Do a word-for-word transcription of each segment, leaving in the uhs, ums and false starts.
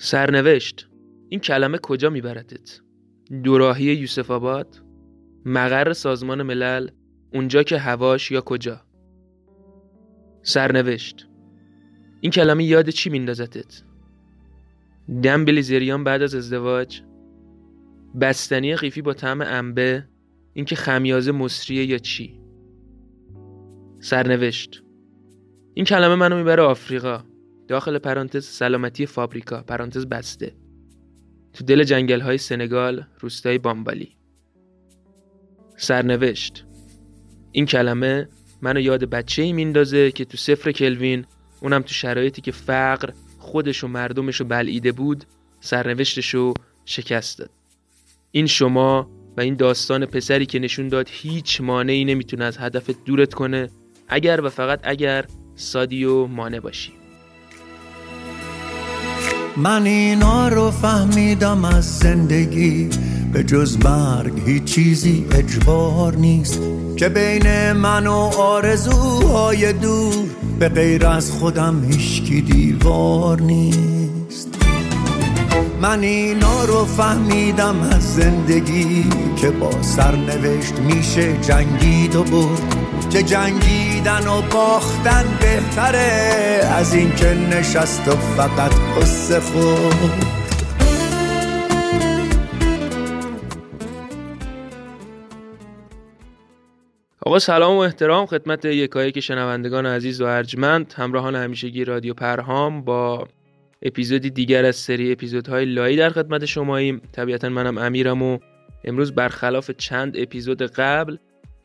سرنوشت، این کلمه کجا میبردت؟ دوراهی یوسف آباد؟ مقر سازمان ملل؟ اونجا که هواش یا کجا؟ سرنوشت، این کلمه یاد چی میندازتت؟ دم بلیزریان بعد از ازدواج؟ بستنی قیفی با طعم انبه؟ این که خمیازه مصریه یا چی؟ سرنوشت، این کلمه منو میبره آفریقا، داخل پرانتز سلامتی فابریکا پرانتز بسته، تو دل جنگل‌های سنگال، روستای بامبالی. سرنوشت، این کلمه منو یاد بچه‌ای میندازه که تو صفر کلوین، اونم تو شرایطی که فقر خودش و مردمش رو بلعیده بود، سرنوشتش رو شکست داد. این شما و این داستان پسری که نشون داد هیچ مانعی نمیتونه از هدفت دورت کنه، اگر و فقط اگر سادیو مانه باشی. من اینا رو فهمیدم از زندگی، به جز مرگ هیچ چیزی اجبار نیست، که بین من و آرزوهای دور به غیر از خودم هیچکی دیوار نیست. من اینا رو فهمیدم از زندگی، که با سرنوشت میشه جنگید و برد، که جنگیدن و باختن بهتره از این که نشست و فقط قصه خورد. آقا سلام و احترام خدمت یکایک شنوندگان عزیز و ارجمند، همراهان همیشگی رادیو پرهام، با اپیزودی دیگر از سری اپیزودهای لایی در خدمت شماییم. طبیعتاً منم امیرم و امروز برخلاف چند اپیزود قبل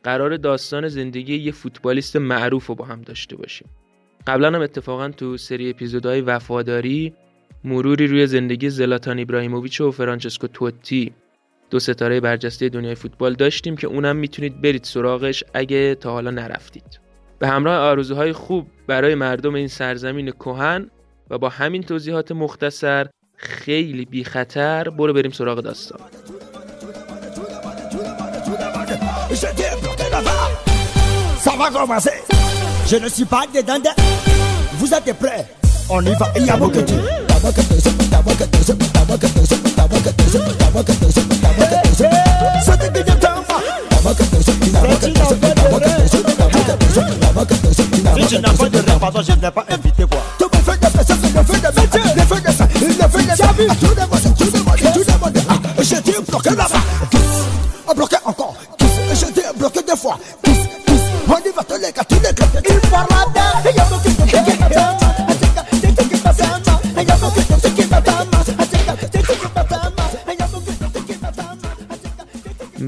قرار داستان زندگی یه فوتبالیست معروف رو با هم داشته باشیم. قبلا هم اتفاقاً تو سری اپیزودهای وفاداری مروری روی زندگی زلاتان ابراهیموویچ و فرانچسکو توتی، دو ستاره برجسته دنیای فوتبال داشتیم که اونم میتونید برید سراغش اگه تا حالا نرفتید. به همراه آرزوهای خوب برای مردم این سرزمین کهن و با همین توضیحات مختصر خیلی بی خطر برو بریم سراغ داستان.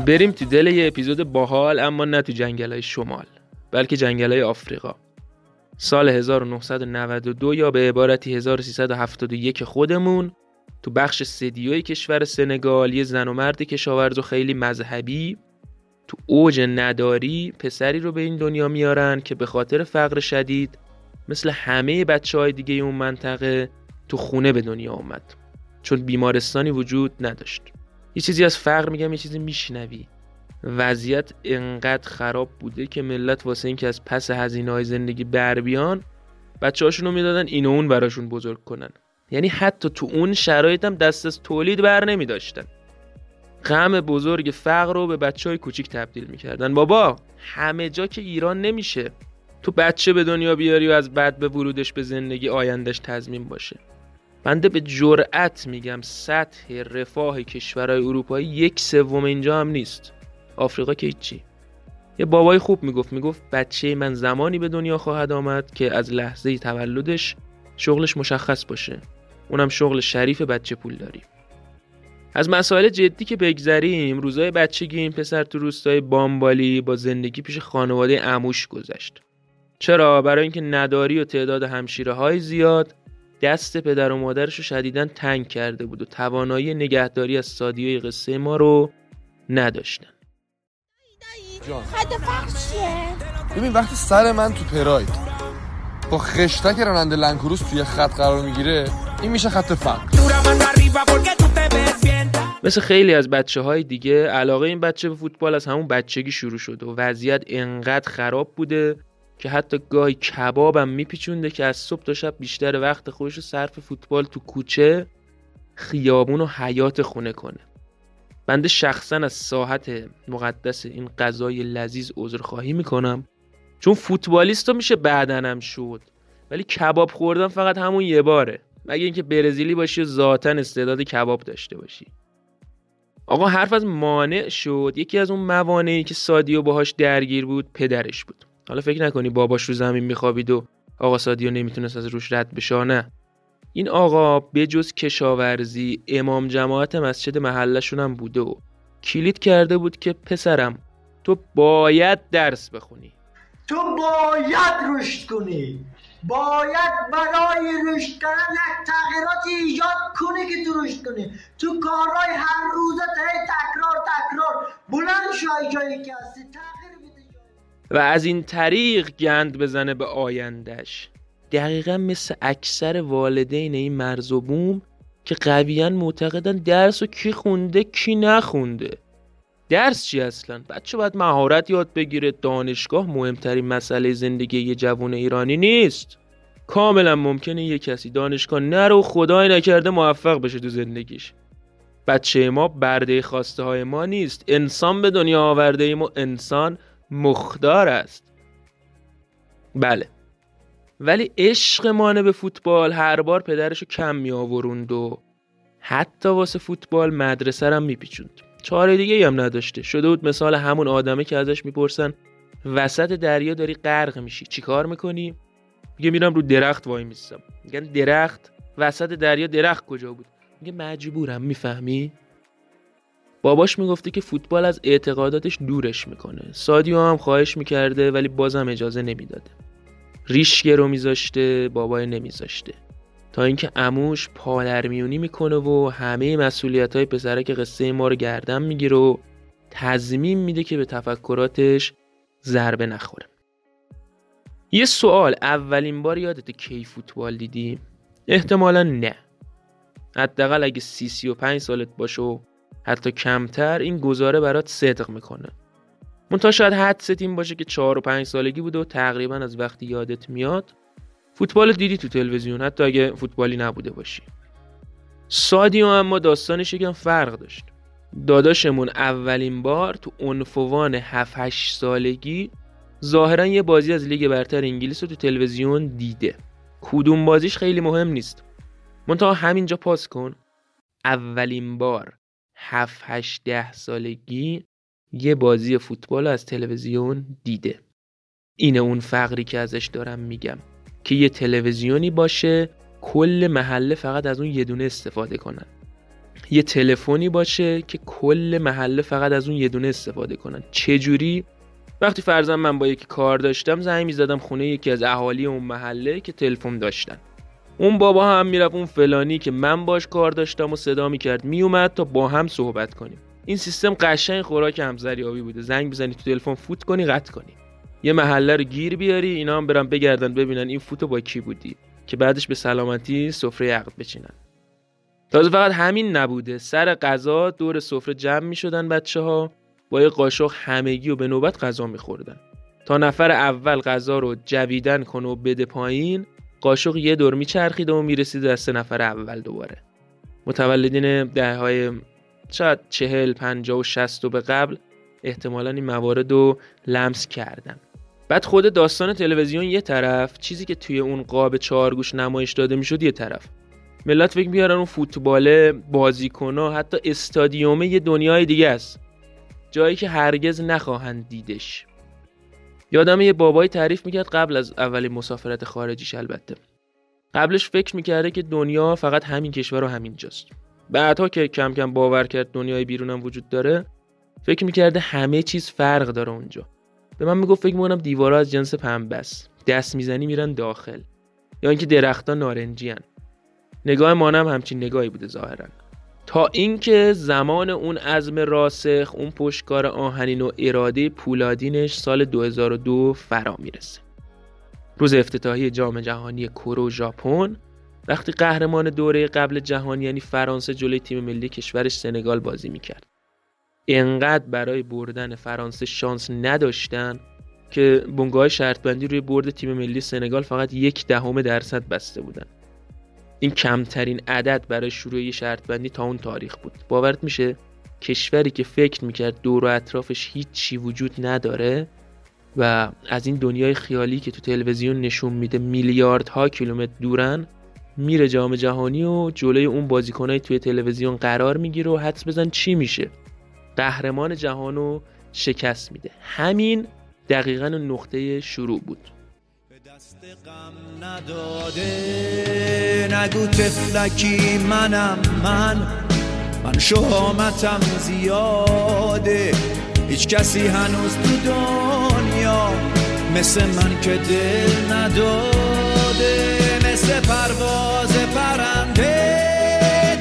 بریم تو دل یه اپیزود باحال، اما نه تو جنگل‌های شمال، بلکه جنگل‌های آفریقا. سال هزار و نهصد و نود و دو یا به عبارتی هزار و سیصد و هفتاد و یک خودمون، تو بخش سدیوی کشور سنگال، یه زن و مرد کشاورز و خیلی مذهبی تو اوج نداری پسری رو به این دنیا میارن که به خاطر فقر شدید مثل همه بچه‌های دیگه اون منطقه تو خونه به دنیا اومد، چون بیمارستانی وجود نداشت. یه چیزی از فقر میگم، یه چیزی میشنوی. وضعیت انقدر خراب بوده که ملت واسه این که از پس هزینه‌های زندگی بر بیان، بچه‌هاشون رو میدادن این و اون براشون بزرگ کنن. یعنی حتی تو اون شرایط هم دست از تولید بر نمی‌داشتن. غم بزرگ فقر رو به بچه‌های کوچیک تبدیل می‌کردن. بابا، همه جا که ایران نمیشه تو بچه به دنیا بیاری و از بعد به ورودش به زندگی آیندهش تضمین باشه. بنده به جرأت میگم سطح رفاه کشورهای اروپایی یک سوم اینجا هم نیست. آفریقا که هیچی. یه بابای خوب میگفت میگفت بچه من زمانی به دنیا خواهد آمد که از لحظه تولدش شغلش مشخص باشه، اونم شغل شریف بچه پول داری. از مسائل جدی که بگذریم، روزای بچگی این پسر تو روستای بامبالی با زندگی پیش خانواده عموش گذشت. چرا؟ برای اینکه نداری و تعداد همشیره‌های زیاد دست پدر و مادرشو شدیداً تنگ کرده بود و توانایی نگهداری از سادیوی قصه ما رو نداشتن. حد فقر چیه؟ ببین وقتی سر من تو پراید با خشتک راننده لنکروز توی خط قرار میگیره، این میشه خط فقر. مثل خیلی از بچه های دیگه، علاقه این بچه به فوتبال از همون بچگی شروع شد و وضعیت انقدر خراب بوده که حتی گاهی کبابم میپیچونده که از صبح تا شب بیشتر وقت خودش رو صرف فوتبال تو کوچه خیابون و حیات خونه کنه. بنده شخصا از ساحت مقدس این غذای لذیذ عذرخواهی میکنم، چون فوتبالیست میشه بعدنم شد، ولی کباب خوردن فقط همون یه باره، مگه اینکه برزیلی باشی و ذاتاً استعداد کباب داشته باشی. آقا حرف از مانع شد. یکی از اون موانعی که سادیو باهاش درگیر بود پدرش بود. حالا فکر نکنی باباش رو زمین میخوابید و آقا سادیو نمیتونست از روش رد بشه، نه. این آقا به جز کشاورزی امام جماعت مسجد محلشون هم بوده و کلید کرده بود که پسرم تو باید درس بخونی، تو باید رشد کنی، باید برای رشد کردن یک تغییراتی ایجاد کنی که تو رشد کنی، تو کارهای هر روزه تکرار تکرار بلند شای جایی که هستی تغییر بده و از این طریق گند بزنه به آیندهش. دقیقا مثل اکثر والدین این مرز و بوم که قویاً معتقدن درس رو کی خونده کی نخونده. درس چی اصلا؟ بچه باید مهارت یاد بگیره، دانشگاه مهمترین مسئله زندگی یه جوان ایرانی نیست. کاملا ممکنه یه کسی دانشگاه نره و خدای نکرده موفق بشه تو زندگیش. بچه ما برده خواسته های ما نیست، انسان به دنیا آورده ایم و انسان مختار است. بله، ولی عشق مانه به فوتبال هر بار پدرشو کم می آوروند و حتی واسه فوتبال مدرسه رم می پیچوند. چاره دیگه ای هم نداشته، شده بود مثال همون آدمه که ازش میپرسن وسط دریا داری غرق میشی چی کار میکنی؟ میگه میرم رو درخت وای میستم. میگن درخت؟ وسط دریا درخت کجا بود؟ میگه مجبورم، میفهمی؟ باباش میگفته که فوتبال از اعتقاداتش دورش میکنه. سادیو هم خواهش میکرده ولی بازم اجازه نمیداده. ریشگه رو میذاشته، بابای نمیذاشته، تا اینکه عموش پادرمیونی میکنه و همه مسئولیت‌های پسره که قصه ما رو گردن میگیره و تضمین میده که به تفکراتش ضربه نخوره. یه سوال، اولین بار یادت کی فوتبال دیدی؟ احتمالاً نه. حداقل اگه سی سی و پنج سالت باشه و حتی کمتر این گزاره برات صدق میکنه. منتها شاید حدست این باشه که چهار و پنج سالگی بوده و تقریباً از وقتی یادت میاد فوتبال دیدی تو تلویزیون، حتی اگه فوتبالی نبوده باشی. سادیو اما داستانش یکم فرق داشت. داداشمون اولین بار تو عنفوان هفت هشت سالگی ظاهرا یه بازی از لیگ برتر انگلیس رو تو تلویزیون دیده. کدوم بازیش خیلی مهم نیست، منتها همینجا پاس کن. اولین بار هفت هشت ده سالگی یه بازی فوتبال از تلویزیون دیده. اینه اون فقری که ازش دارم میگم، که یه تلویزیونی باشه کل محله فقط از اون یه دونه استفاده کنن، یه تلفنی باشه که کل محله فقط از اون یه دونه استفاده کنن. چجوری؟ وقتی فرضاً من با یکی کار داشتم زنگ می‌زدم خونه یکی از اهالی اون محله که تلفن داشتن، اون بابا هم میرفت اون فلانی که من باش کار داشتم و صدا می‌کرد میومد تا با هم صحبت کنیم. این سیستم قشنگ خوراک همزریابی بوده. زنگ بزنی تو تلفن، فوت کنی، قطع کنی، یه محله رو گیر بیاری، اینا هم برن بگردن ببینن این فوتو با کی بودی، که بعدش به سلامتی سفره عقد بچینن. تازه فقط همین نبوده، سر غذا دور سفره جمع می‌شدن بچه‌ها با یه قاشق همگی و به نوبت غذا می‌خوردن. تا نفر اول غذا رو جویدن کنه و بده پایین، قاشق یه دور می‌چرخید و می‌رسید دست نفر اول دوباره. متولدین دهه‌های شاید چهل، پنجاه و شصت و به قبل احتمالاً این موارد رو لمس کردن. بعد خود داستان تلویزیون یه طرف، چیزی که توی اون قاب چهارگوش نمایش داده میشد یه طرف. ملت فکر می‌کردن اون فوتباله، بازیکن‌ها، حتی استادیوم یه دنیای دیگه است، جایی که هرگز نخواهند دیدش. یادم یه بابایی تعریف می‌کرد قبل از اولین مسافرت خارجیش، البته قبلش فکر می‌کرده که دنیا فقط همین کشور و همین جاست. بعدها که کم کم باور کرد دنیای بیرونم وجود داره، فکر می‌کرده همه چیز فرق داره اونجا. به من میگفت فکر می‌کنم دیوارا از جنس پنبه است، دست میزنی میرن داخل، یا اینکه درختا نارنجی ان. نگاه مانم همچین نگاهی بوده ظاهرا. تا اینکه زمان اون عزم راسخ، اون پشتکار آهنین و اراده پولادینش سال دو هزار و دو فرا میرسه. روز افتتاحیه جام جهانی کرو ژاپن، وقتی قهرمان دوره قبل جهانی یعنی فرانسه جلوی تیم ملی کشورش سنگال بازی میکرد. اینقدر برای بردن فرانسه شانس نداشتن که بنگاه شرط بندی روی برد تیم ملی سنگال فقط یک دهم درصد بسته بودن. این کمترین عدد برای شروع یه شرط بندی تا اون تاریخ بود. باورت میشه کشوری که فکر میکرد دور و اطرافش هیچ چی وجود نداره و از این دنیای خیالی که تو تلویزیون نشون میده میلیاردها کیلومتر دورن، میره جام جهانی و جلوی اون بازیکنای توی تلویزیون قرار میگیره و حدس بزن چی میشه. قهرمان جهانو شکست میده. همین دقیقاً نقطه شروع بود. دست غم نداده نگو تفلکی منم من من شهامتم زیاده، هیچ کسی هنوز تو دنیا مثل من که دل نداده، مثل پرواز پرنده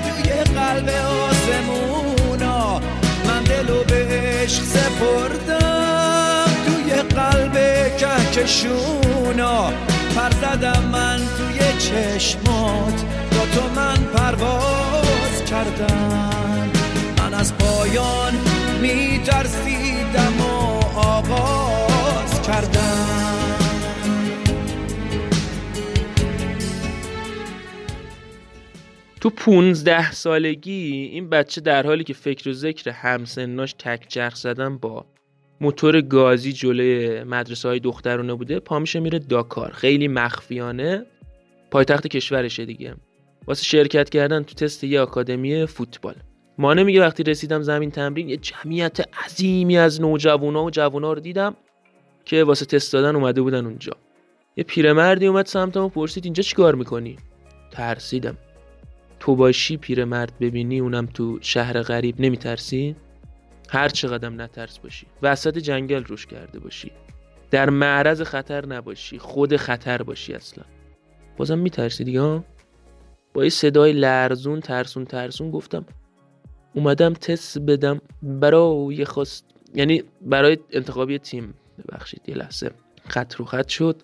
توی قلب آسمونا، من دلو به عشق سپردم توی قلب کهکشونا، پر زدم من توی چشمات با تو من پرواز کردم، من از پایان میترسیدم و آغاز کردم. تو پونزده سالگی این بچه در حالی که فکر و ذکر همسناش تک چرخ زدن با موتور گازی جلوی مدرسه های دخترونه بوده، پا میشه میره داکار، خیلی مخفیانه، پایتخت کشورشه دیگه، واسه شرکت کردن تو تست یه آکادمی فوتبال. مانه میگه وقتی رسیدم زمین تمرین یه جمعیت عظیمی از نوجوانا و جوانا رو دیدم که واسه تست دادن اومده بودن اونجا. یه پیرمردی اومد سمتم و پرسید اینجا چیکار می‌کنی؟ ترسیدم. تو باشی پیرمرد ببینی اونم تو شهر غریب نمیترسی؟ هر چقدر نترس باشی، وسط جنگل روش کرده باشی، در معرض خطر نباشی، خود خطر باشی، اصلا بازم میترسی دیگه ها؟ با این صدای لرزون ترسون ترسون گفتم اومدم تست بدم برای خواست، یعنی برای انتخابی تیم. ببخشید یه لحظه خط رو خط شد،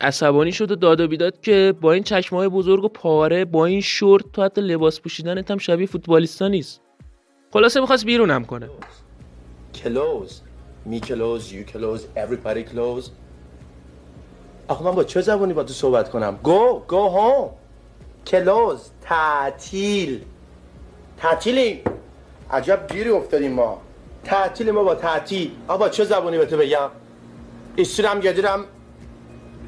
عصبانی شد و داد و بیداد که با این چشمای بزرگ و پاره، با این شورت تو حتی لباس پوشیدنت هم شبیه فوتبالیستا نیست. خلاصه می‌خواست بیرونم کنه. کلوز می کلوز یو کلوز everybody کلوز. آخه من با چه زبانی با تو صحبت کنم؟ گو گو هوم کلوز تعطیل تعطیلی. عجب گیری افتادیم ما، تعطیل ما با تعطیل. آخه با چه زبانی به تو بگم؟ استرام گدیرم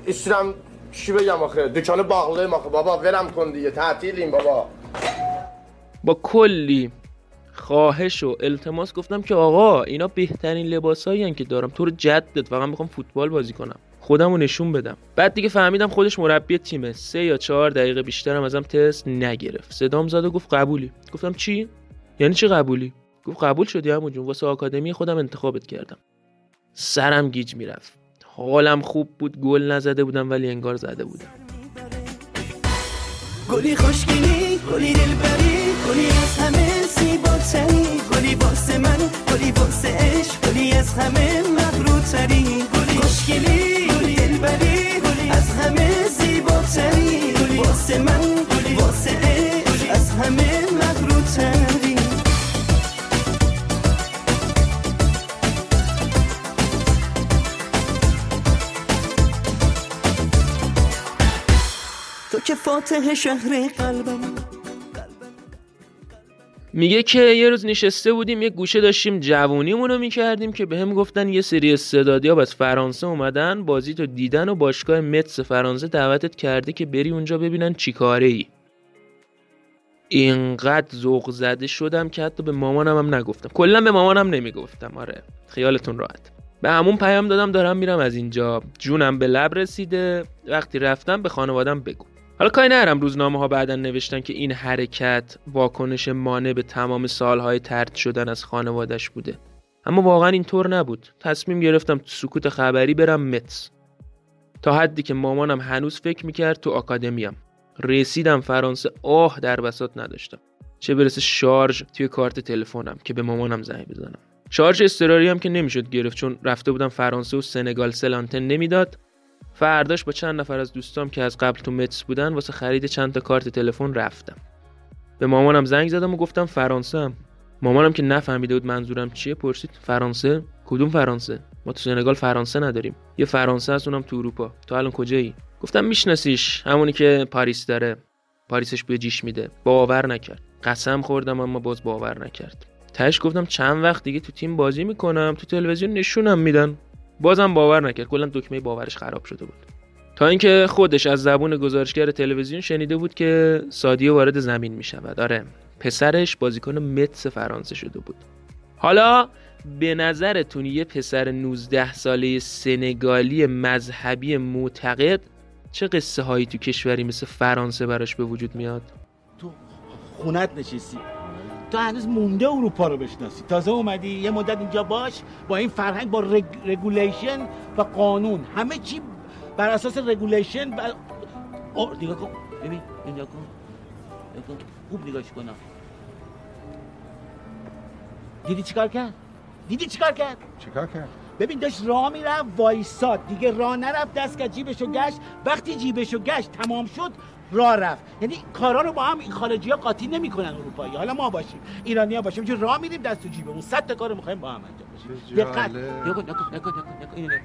استرام چی بگم آخه؟ دکان باقله ما بابا ولم کن دیگه، تعطیلیم بابا. با کلی خواهش و التماس گفتم که آقا اینا بهترین لباسایی ان که دارم، تو رو جدت، واقعا میخوام فوتبال بازی کنم، خودم رو نشون بدم. بعد دیگه فهمیدم خودش مربی تیمه. سه یا چهار دقیقه بیشترم ازم تست نگرفت. صدام زد و گفت قبولی. گفتم چی؟ یعنی چی قبولی؟ گفت قبول شدی عمو جون، واسه آکادمی خودم انتخابت کردم. سرم گیج میرفت. حالم خوب بود، گل نزده بودم ولی انگار زده بودم. گلی خوشگلی، گلی دلبری، گلی از همه زیباتری، گلی واسه من، گلی واسه عشق، گلی از همه مغرورتری، گلی خوشگلی، گلی دلبری، گلی از همه زیباتری، گلی واسه من، گلی واسه عشق، از همه مغرورتری. میگه که یه روز نشسته بودیم یه گوشه داشتیم جوونیمونو میکردیم که به هم گفتن یه سری استعدادیاب از فرانسه اومدن بازی تو دیدن و باشگاه متس فرانسه دعوتت کرده که بری اونجا ببینن چی کاره ای. اینقدر ذوق زده شدم که حتی به مامانم هم نگفتم، کلا به مامانم نمیگفتم. آره خیالتون راحت. به همون پیام دادم دارم میرم از اینجا، جونم به لب رسیده، وقتی رفتم به خانوادم بگو. حالا کاری ندارم روزنامه ها بعدن نوشتن که این حرکت واکنش مانع به تمام سالهای طرد شدن از خانوادش بوده، اما واقعا اینطور نبود. تصمیم گرفتم تو سکوت خبری برم متس، تا حدی که مامانم هنوز فکر میکرد تو آکادمیم. رسیدم فرانسه آه در بساط نداشتم، چه برسه شارژ توی کارت تلفنم که به مامانم زنگ بزنم. شارژ اضطراری هم که نمیشد گرفت چون رفته بودم فرانسه و سنگال سلانتن نمیداد. فرداش با چند نفر از دوستام که از قبل تو متس بودن واسه خرید چند تا کارت تلفن رفتم. به مامانم زنگ زدم و گفتم فرانسه. مامانم که نفهمیده بود منظورم چیه پرسید فرانسه؟ کدوم فرانسه؟ ما تو سنگال فرانسه نداریم. یه فرانسه هست اونم تو اروپا. تو الان کجایی؟ گفتم میشناسیش، همونی که پاریس داره، پاریسش بوی جیش میده. باور نکرد، قسم خوردم اما باز باور نکرد. تهش گفتم چند وقت دیگه تو تیم بازی میکنم، تو تلویزیون نشونم میدن. بازم باور نکرد، کلا دکمه باورش خراب شده بود. تا اینکه خودش از زبون گزارشگر تلویزیون شنیده بود که سادیو وارد زمین میشود. آره، پسرش بازیکن متس فرانسه شده بود. حالا به نظرتون یه پسر نوزده ساله سنگالی مذهبی معتقد چه قصه هایی تو کشوری مثل فرانسه براش به وجود میاد؟ تو خونت نشستی، تو هنوز مونده اروپا رو بشناسی، تازه اومدی یه مدت اینجا باش، با این فرهنگ، با رگ... رگولیشن و قانون، همه چی بر اساس رگولیشن و او... نگاه کن، ببین اینجا کن، نگاه کن، خوب نگاهش کن. دیدی چیکار کرد؟ دیدی چیکار کرد؟ چیکار کرد؟ ببین داشت راه میرفت، وایساد، دیگه راه نرفت، دست که جیبشو گشت، وقتی جیبشو گشت تمام شد راه رفت. یعنی کارا رو با هم این خارجی‌ها قاطی نمی‌کنن اروپایی. حالا ما باشیم، ایرانی‌ها باشیم، چون راه میریم دست تو جیبمون، صد تا کارو می‌خوایم با هم انجام بدیم. دقت. نگو نگو نگو نگو اینو نگو.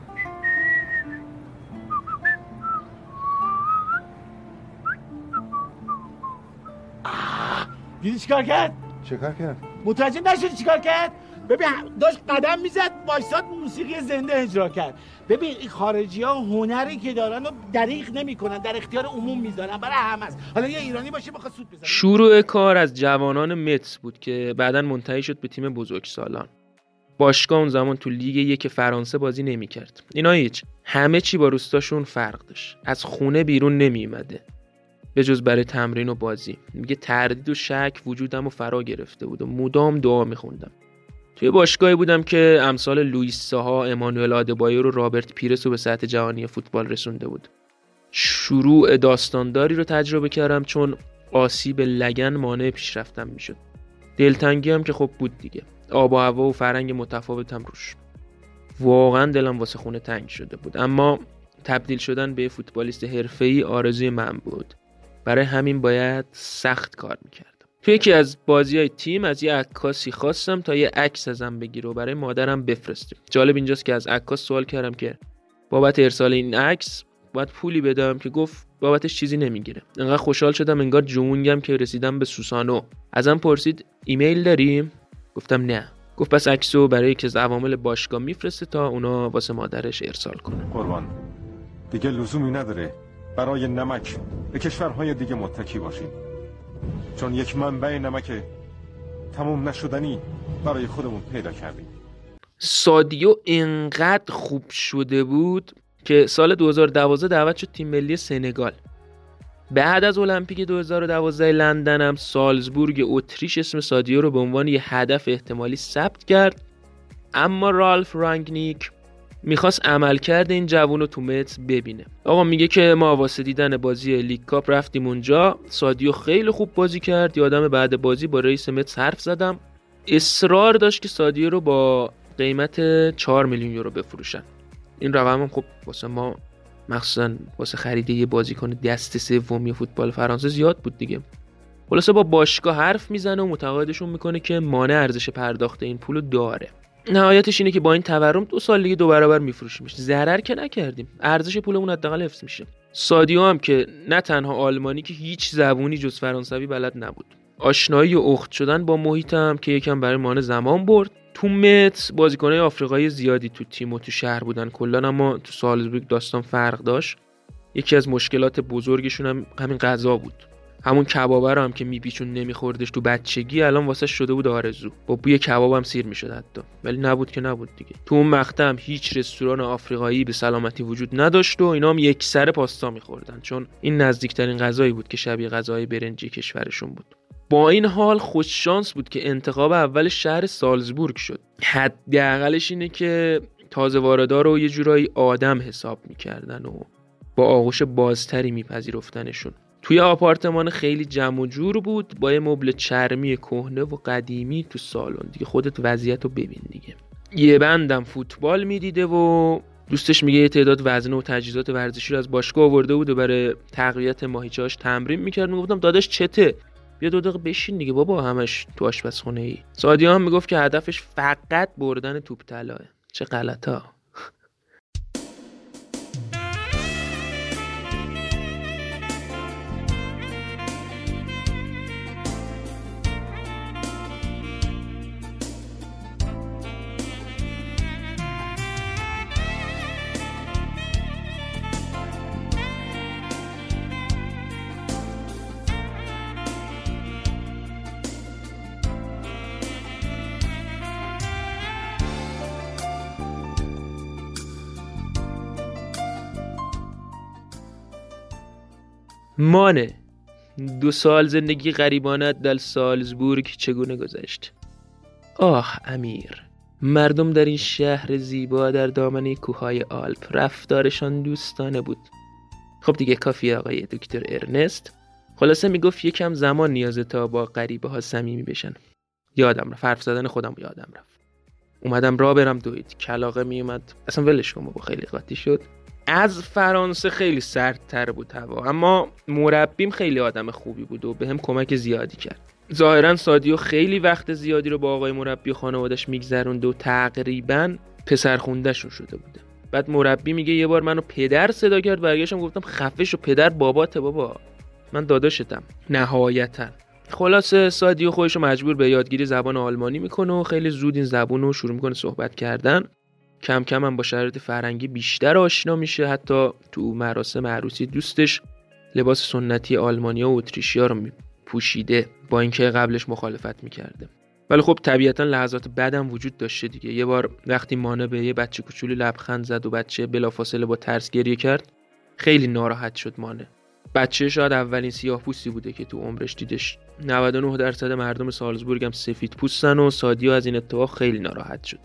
دیدی چیکار کرد؟ چیکار کرد؟ متوجه نشدی چیکار کرد؟ ببین داشت قدم میزد، وایساد، موسیقی زنده اجرا کرد. ببین این خارجی‌ها هنری که دارن رو دریغ نمی‌کنن، در اختیار عموم میذارن، برای همه است. حالا یه ایرانی باشه بخواد سود بزنه. شروع کار از جوانان متس بود که بعداً منتهی شد به تیم بزرگسالان. باشگاه اون زمان تو لیگ یک فرانسه بازی نمی‌کرد. اینا هیچ، همه چی با روستاشون فرق داشت. از خونه بیرون نمی‌اومده، به جز برای تمرین و بازی. میگه تردید و شک وجودمو فرا گرفته بود و مدام دعا می‌خوندم. توی باشگاهی بودم که امثال لوئیس ساها، امانوئل آدبایور و رابرت پیرس رو به سطح جهانی فوتبال رسونده بود. شروع داستانداری رو تجربه کردم، چون آسیب لگن مانع پیشرفتم میشد. دلتنگی هم که خب بود دیگه، آب و هوا و فرهنگ متفاوتم روش. واقعا دلم واسه خونه تنگ شده بود، اما تبدیل شدن به فوتبالیست حرفه‌ای آرزوی من بود. برای همین باید سخت کار میکرد. توی یکی از بازی‌های تیم از یه عکاسی خواستم تا یه عکس ازم بگیره و برای مادرم بفرسته. جالب اینجاست که از عکاس سوال کردم که بابت ارسال این عکس باید پولی بدم، که گفت بابتش چیزی نمیگیره. انقدر خوشحال شدم انگار جونگم که رسیدم به سوسانو. ازم پرسید ایمیل داریم؟ گفتم نه. گفت پس عکسو برای که از عوامل باشگاه میفرسته تا اونا واسه مادرش ارسال کنه. قربان دیگه لزومی نداره برای نمک به کشورهای دیگه متکی باشین، چون یک منبع نمک تموم نشدنی برای خودمون پیدا کردیم. سادیو اینقدر خوب شده بود که سال دو هزار و دوازده دعوت شد تیم ملی سنگال. بعد از المپیک دو هزار و دوازده لندن هم سالزبورگ اتریش اسم سادیو رو به عنوان یه هدف احتمالی ثبت کرد، اما رالف رانگنیک میخواست عملکرد این جوون رو تو متس ببینه. آقا میگه که ما واسه دیدن بازی لیگ کاپ رفتیم اونجا، سادیو خیلی خوب بازی کرد. یادم بعد بازی با رئیس متس حرف زدم، اصرار داشت که سادیو رو با قیمت چهار میلیون یورو بفروشن. این رقم هم خب واسه ما، مخصوصا واسه خرید یه بازیکن دست سومی فوتبال فرانسه زیاد بود دیگه. خلاصه با باشگاه حرف میزنه و متقاعدشون میکنه که مانع ارزش پرداخت این پولو داره. نهایتش اینه که با این تورم دو سال دیگه دو برابر میفروشیمش. ضرر که نکردیم، ارزش پولمون حداقل حفظ میشه. سادیو هم که نه تنها آلمانی، که هیچ زبونی جز فرانسوی بلد نبود. آشنایی و اخت شدن با محیطم که یکم برای مان زمان برد. تو متس بازیکنای آفریقایی زیادی تو تیم و تو شهر بودن کلا، اما تو سالزبورگ داستان فرق داشت. یکی از مشکلات بزرگشون هم همین غذا بود. همون کبابه رو هم که میپیچون نمیخوردش تو بچگی، الان واسه شده بود آرزو. با بوی کباب هم سیر میشد حتی، ولی نبود که نبود دیگه. تو اون مقطع هم هیچ رستوران آفریقایی به سلامتی وجود نداشت و اینا هم یک سر پاستا میخوردن، چون این نزدیکترین غذایی بود که شبیه غذای برنجی کشورشون بود. با این حال خوش شانس بود که انتخاب اول شهر سالزبورگ شد. حداقلش اینه که تازه واردا رو یه جورایی آدم حساب میکردن و با آغوش بازتری میپذیرفتنشون. توی آپارتمان خیلی جمع و جور بود، با یه مبل چرمی کهنه و قدیمی تو سالن. دیگه خودت وضعیتو ببین دیگه. یه بندم فوتبال میدیده و دوستش میگه یه تعداد وزنه و تجهیزات ورزشی رو از باشگاه آورده بود و برای تقویت ماهیچه‌اش تمرین میکرد. میگفتم داداش چته، بیا دو دقیقه بشین دیگه بابا، همش تو آشپزخونه ای. سادیو هم میگفت که هدفش فقط بردن توپ طلاه. چه غلطا. مانه، دو سال زندگی غریبانه در سالزبورگ چگونه گذشت؟ آه امیر، مردم در این شهر زیبا در دامنه کوههای آلپ رفتارشان دوستانه بود. خب دیگه کافیه آقای دکتر ارنست. خلاصه میگفت یکم زمان نیازه تا با غریبه ها صمیمی بشن. یادم رفت، حرف زدن خودم یادم رفت. اومدم را برم دوید، کلاغه میومد، اصلا ولش کن بابا، خیلی قاطی شد. از فرانسه خیلی سردتر بود هوا، اما مربیم خیلی آدم خوبی بود و به هم کمک زیادی کرد. ظاهرا سادیو خیلی وقت زیادی رو با آقای مربی و خانوادش میگذروند و تقریبا پسر خونده‌شون شده بوده. بعد مربی میگه یه بار منو پدر صدا کرد، برگشتم گفتم خفش و پدر باباته بابا، من داداشتم نهایتا. خلاصه سادیو خودشو مجبور به یادگیری زبان آلمانی میکنه و خیلی زود این زبانو شروع میکنه صحبت کردن. کم کم هم با شرایط فرهنگی بیشتر آشنا میشه، حتی تو مراسم عروسی دوستش لباس سنتی آلمانیا و اتریشیا رو پوشیده، با اینکه قبلش مخالفت میکرده. ولی خب طبیعتا لحظات بدم وجود داشته دیگه. یه بار وقتی مانه به یه بچه کوچولو لبخند زد و بچه بلافاصله با ترس گریه کرد، خیلی ناراحت شد مانه. بچه شاید اولین سیاه‌پوستی بوده که تو عمرش دیدش. نود و نه درصد مردم سالزبورگ هم سفیدپوستن و سادیو از این اتفاق خیلی ناراحت شد.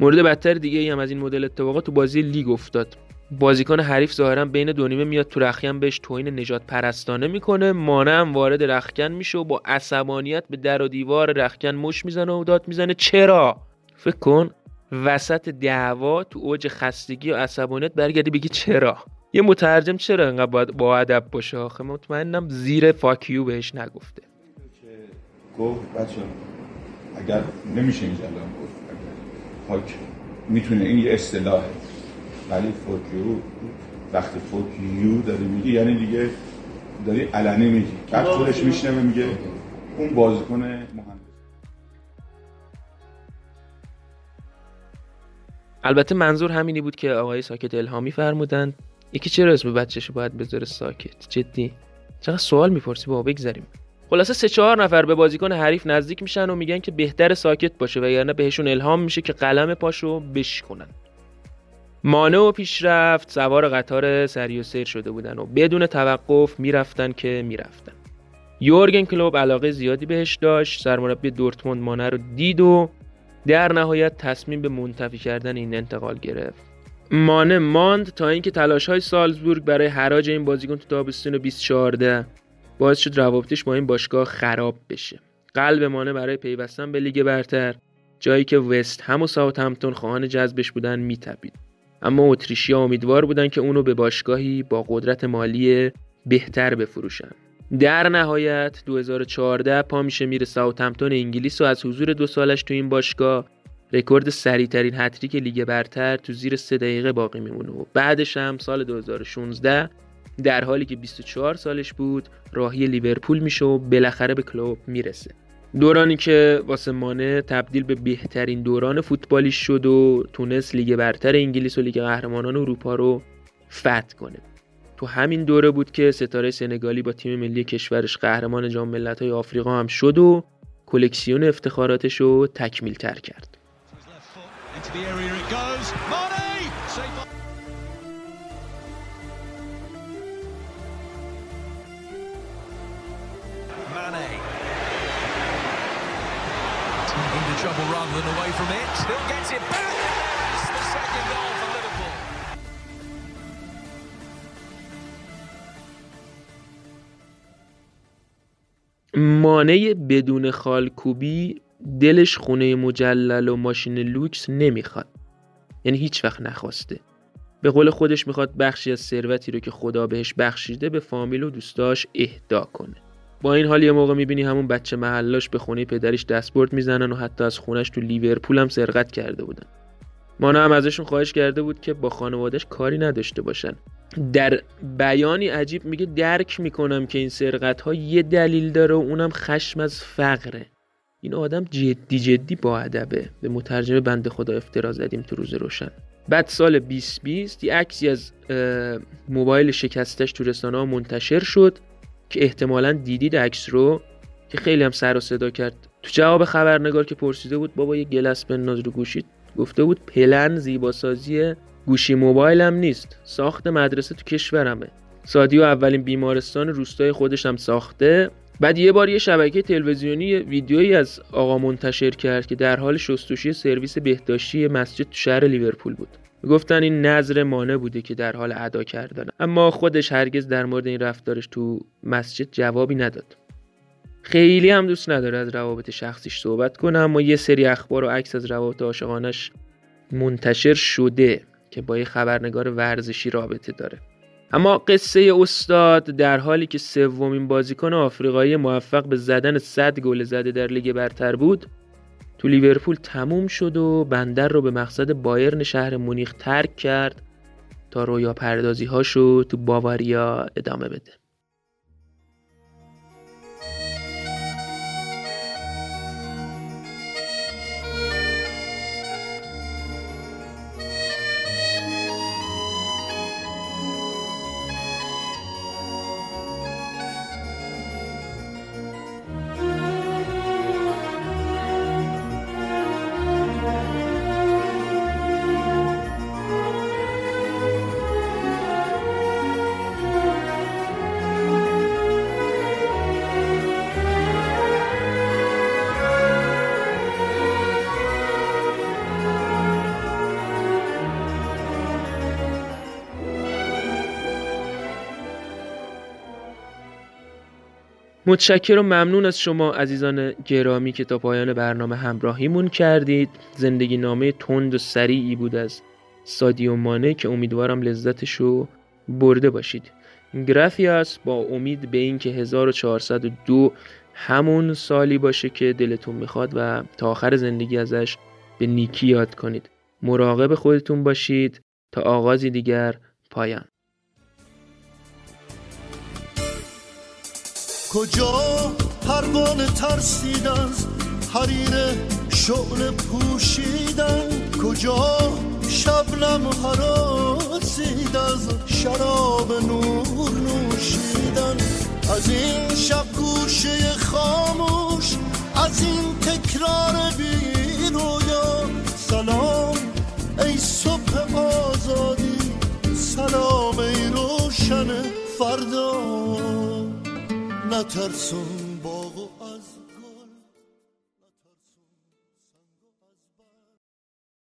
مورد بدتر دیگه هم از این مدل اتفاقات تو بازی لیگ افتاد. بازیکن حریف ظاهرا بین دو نیمه میاد تو رخیم، بهش توهین نجات پرستانه میکنه. مانه هم وارد رخکن میشه و با عصبانیت به در و دیوار رخکن مش میزنه و داد میزنه. چرا؟ فکر کن وسط دعوا تو اوج خستگی و عصبانیت برگردی بگی چرا؟ یه مترجم چرا انقدر باید با ادب باشه؟ آخه مطمئنم زیر فاکیو بهش نگفته. گفت بچه‌ها اگر نمیشه اینجا الان گفت فاک میتونه، این یه اصطلاحه، ولی فاکیو وقتی فاکیو داره میگه یعنی دیگه داری علنی میگی. بعد خودش میشنه میگه اون بازیکن مهندس. البته منظور همینی بود که آقای ساکت الهامی فرمودند یکی چرا اسم بچه‌شو باید بذاره ساکت؟ جدی چقدر سوال میپرسی بابا، بگذریم. خلاصه سه چهار نفر به بازیکن حریف نزدیک میشن و میگن که بهتر ساکت باشه وگرنه بهشون الهام میشه که قلم پاشو بشکنن. مانه و پیشرفت سوار قطار سری و سیر شده بودن و بدون توقف میرفتن که میرفتن. یورگن کلوب علاقه زیادی بهش داشت. سرمربی دورتموند مانه رو دید و در نهایت تصمیم به منتفی کردن این انتقال گرفت. مانه ماند تا اینکه تلاش‌های سالزبورگ برای حراج این بازیکن تو تابستون بیست و چهارده باعث شد روابطش با این باشگاه خراب بشه. قلب مانه برای پیوستن به لیگ برتر، جایی که وست هم و ساوتهمپتون خواهان جذبش بودن، میتپید. اما اتریشی‌ها امیدوار بودن که اونو به باشگاهی با قدرت مالی بهتر بفروشن. در نهایت دو هزار و چهارده پا میشه میره ساوتهمپتون انگلیس و از حضور دو سالش تو این باشگاه رکورد سریع‌ترین هتریک لیگ برتر تو زیر سه دقیقه باقی میمونه و بعدش هم سال دو هزار و شانزده در حالی که بیست و چهار سالش بود راهی لیورپول میشه و بالاخره به کلوب میرسه. دورانی که واسه مانه تبدیل به بهترین دوران فوتبالی شد و تونست لیگ برتر انگلیس و لیگ قهرمانان اروپا رو فتح کنه. تو همین دوره بود که ستاره سنگالی با تیم ملی کشورش قهرمان جام ملت‌های آفریقا هم شد و کلکسیون افتخاراتش رو تکمیل‌تر کرد. مانع بدون خالکوبی دلش خونه مجلل و ماشین لوکس نمیخواد، یعنی هیچ وقت نخواسته. به قول خودش میخواد بخشی از ثروتی رو که خدا بهش بخشیده به فامیل و دوستاش اهدا کنه. با این حال یه موقع میبینی همون بچه محلاش به خونه پدرش دستبرد میزنن و حتی از خونش تو لیورپول هم سرقت کرده بودن. مانه هم ازشون خواهش کرده بود که با خانوادهش کاری نداشته باشن. در بیانی عجیب میگه درک میکنم که این سرقت‌ها یه دلیل داره و اونم خشم از فقره. این آدم جدی جدی با ادبه. به مترجم بنده خدا افترا زدیم تو روز روشن. بعد سال بیست بیست یه عکسی از موبایل شکستش تو رسانه‌ها منتشر شد که احتمالاً دیدید عکس رو، که خیلی هم سر و صدا کرد. تو جواب خبرنگار که پرسیده بود بابا یه گلس بنداز رو گوشیت، گفته بود پلن زیباسازی گوشی موبایلم نیست، ساخت مدرسه تو کشورمه. سادیو اولین بیمارستان روستای خودش هم ساخته. بعد یه بار یه شبکه تلویزیونی ویدیویی از آقا منتشر کرد که در حال شستشوی سرویس بهداشتی مسجد تو شهر لیورپول بود. گفتن این نظر مانع بوده که در حال ادا کردن، اما خودش هرگز در مورد این رفتارش تو مسجد جوابی نداد. خیلی هم دوست نداره از روابط شخصیش صحبت کنه، اما یه سری اخبار و عکس از روابط عاشقانش منتشر شده که با یه خبرنگار ورزشی رابطه داره. اما قصه استاد در حالی که سومین بازیکن آفریقایی موفق به زدن صد گل زده در لیگ برتر بود، تو لیورپول تموم شد و بندر رو به مقصد بایرن شهر مونیخ ترک کرد تا رویا پردازی هاشو تو باواریا ادامه بده. متشکرم، ممنون از شما عزیزان گرامی که تا پایان برنامه همراهیمون کردید. زندگی نامه تند و سریعی بود از سادیو مانه که امیدوارم لذتشو برده باشید. گرافیاس، با امید به این که هزار و چهارصد و دو همون سالی باشه که دلتون میخواد و تا آخر زندگی ازش به نیکی یاد کنید. مراقب خودتون باشید. تا آغازی دیگر، پایان. کجا پروانه ترسید از حریر شعله پوشیدن، کجا شبنم هراسید از شراب نور نوشیدن، از این شب گوشه خاموش، از این تکرار بی رویا، سلام ای صبح آزادی، سلام ای روشن فردا. نترسون باغو از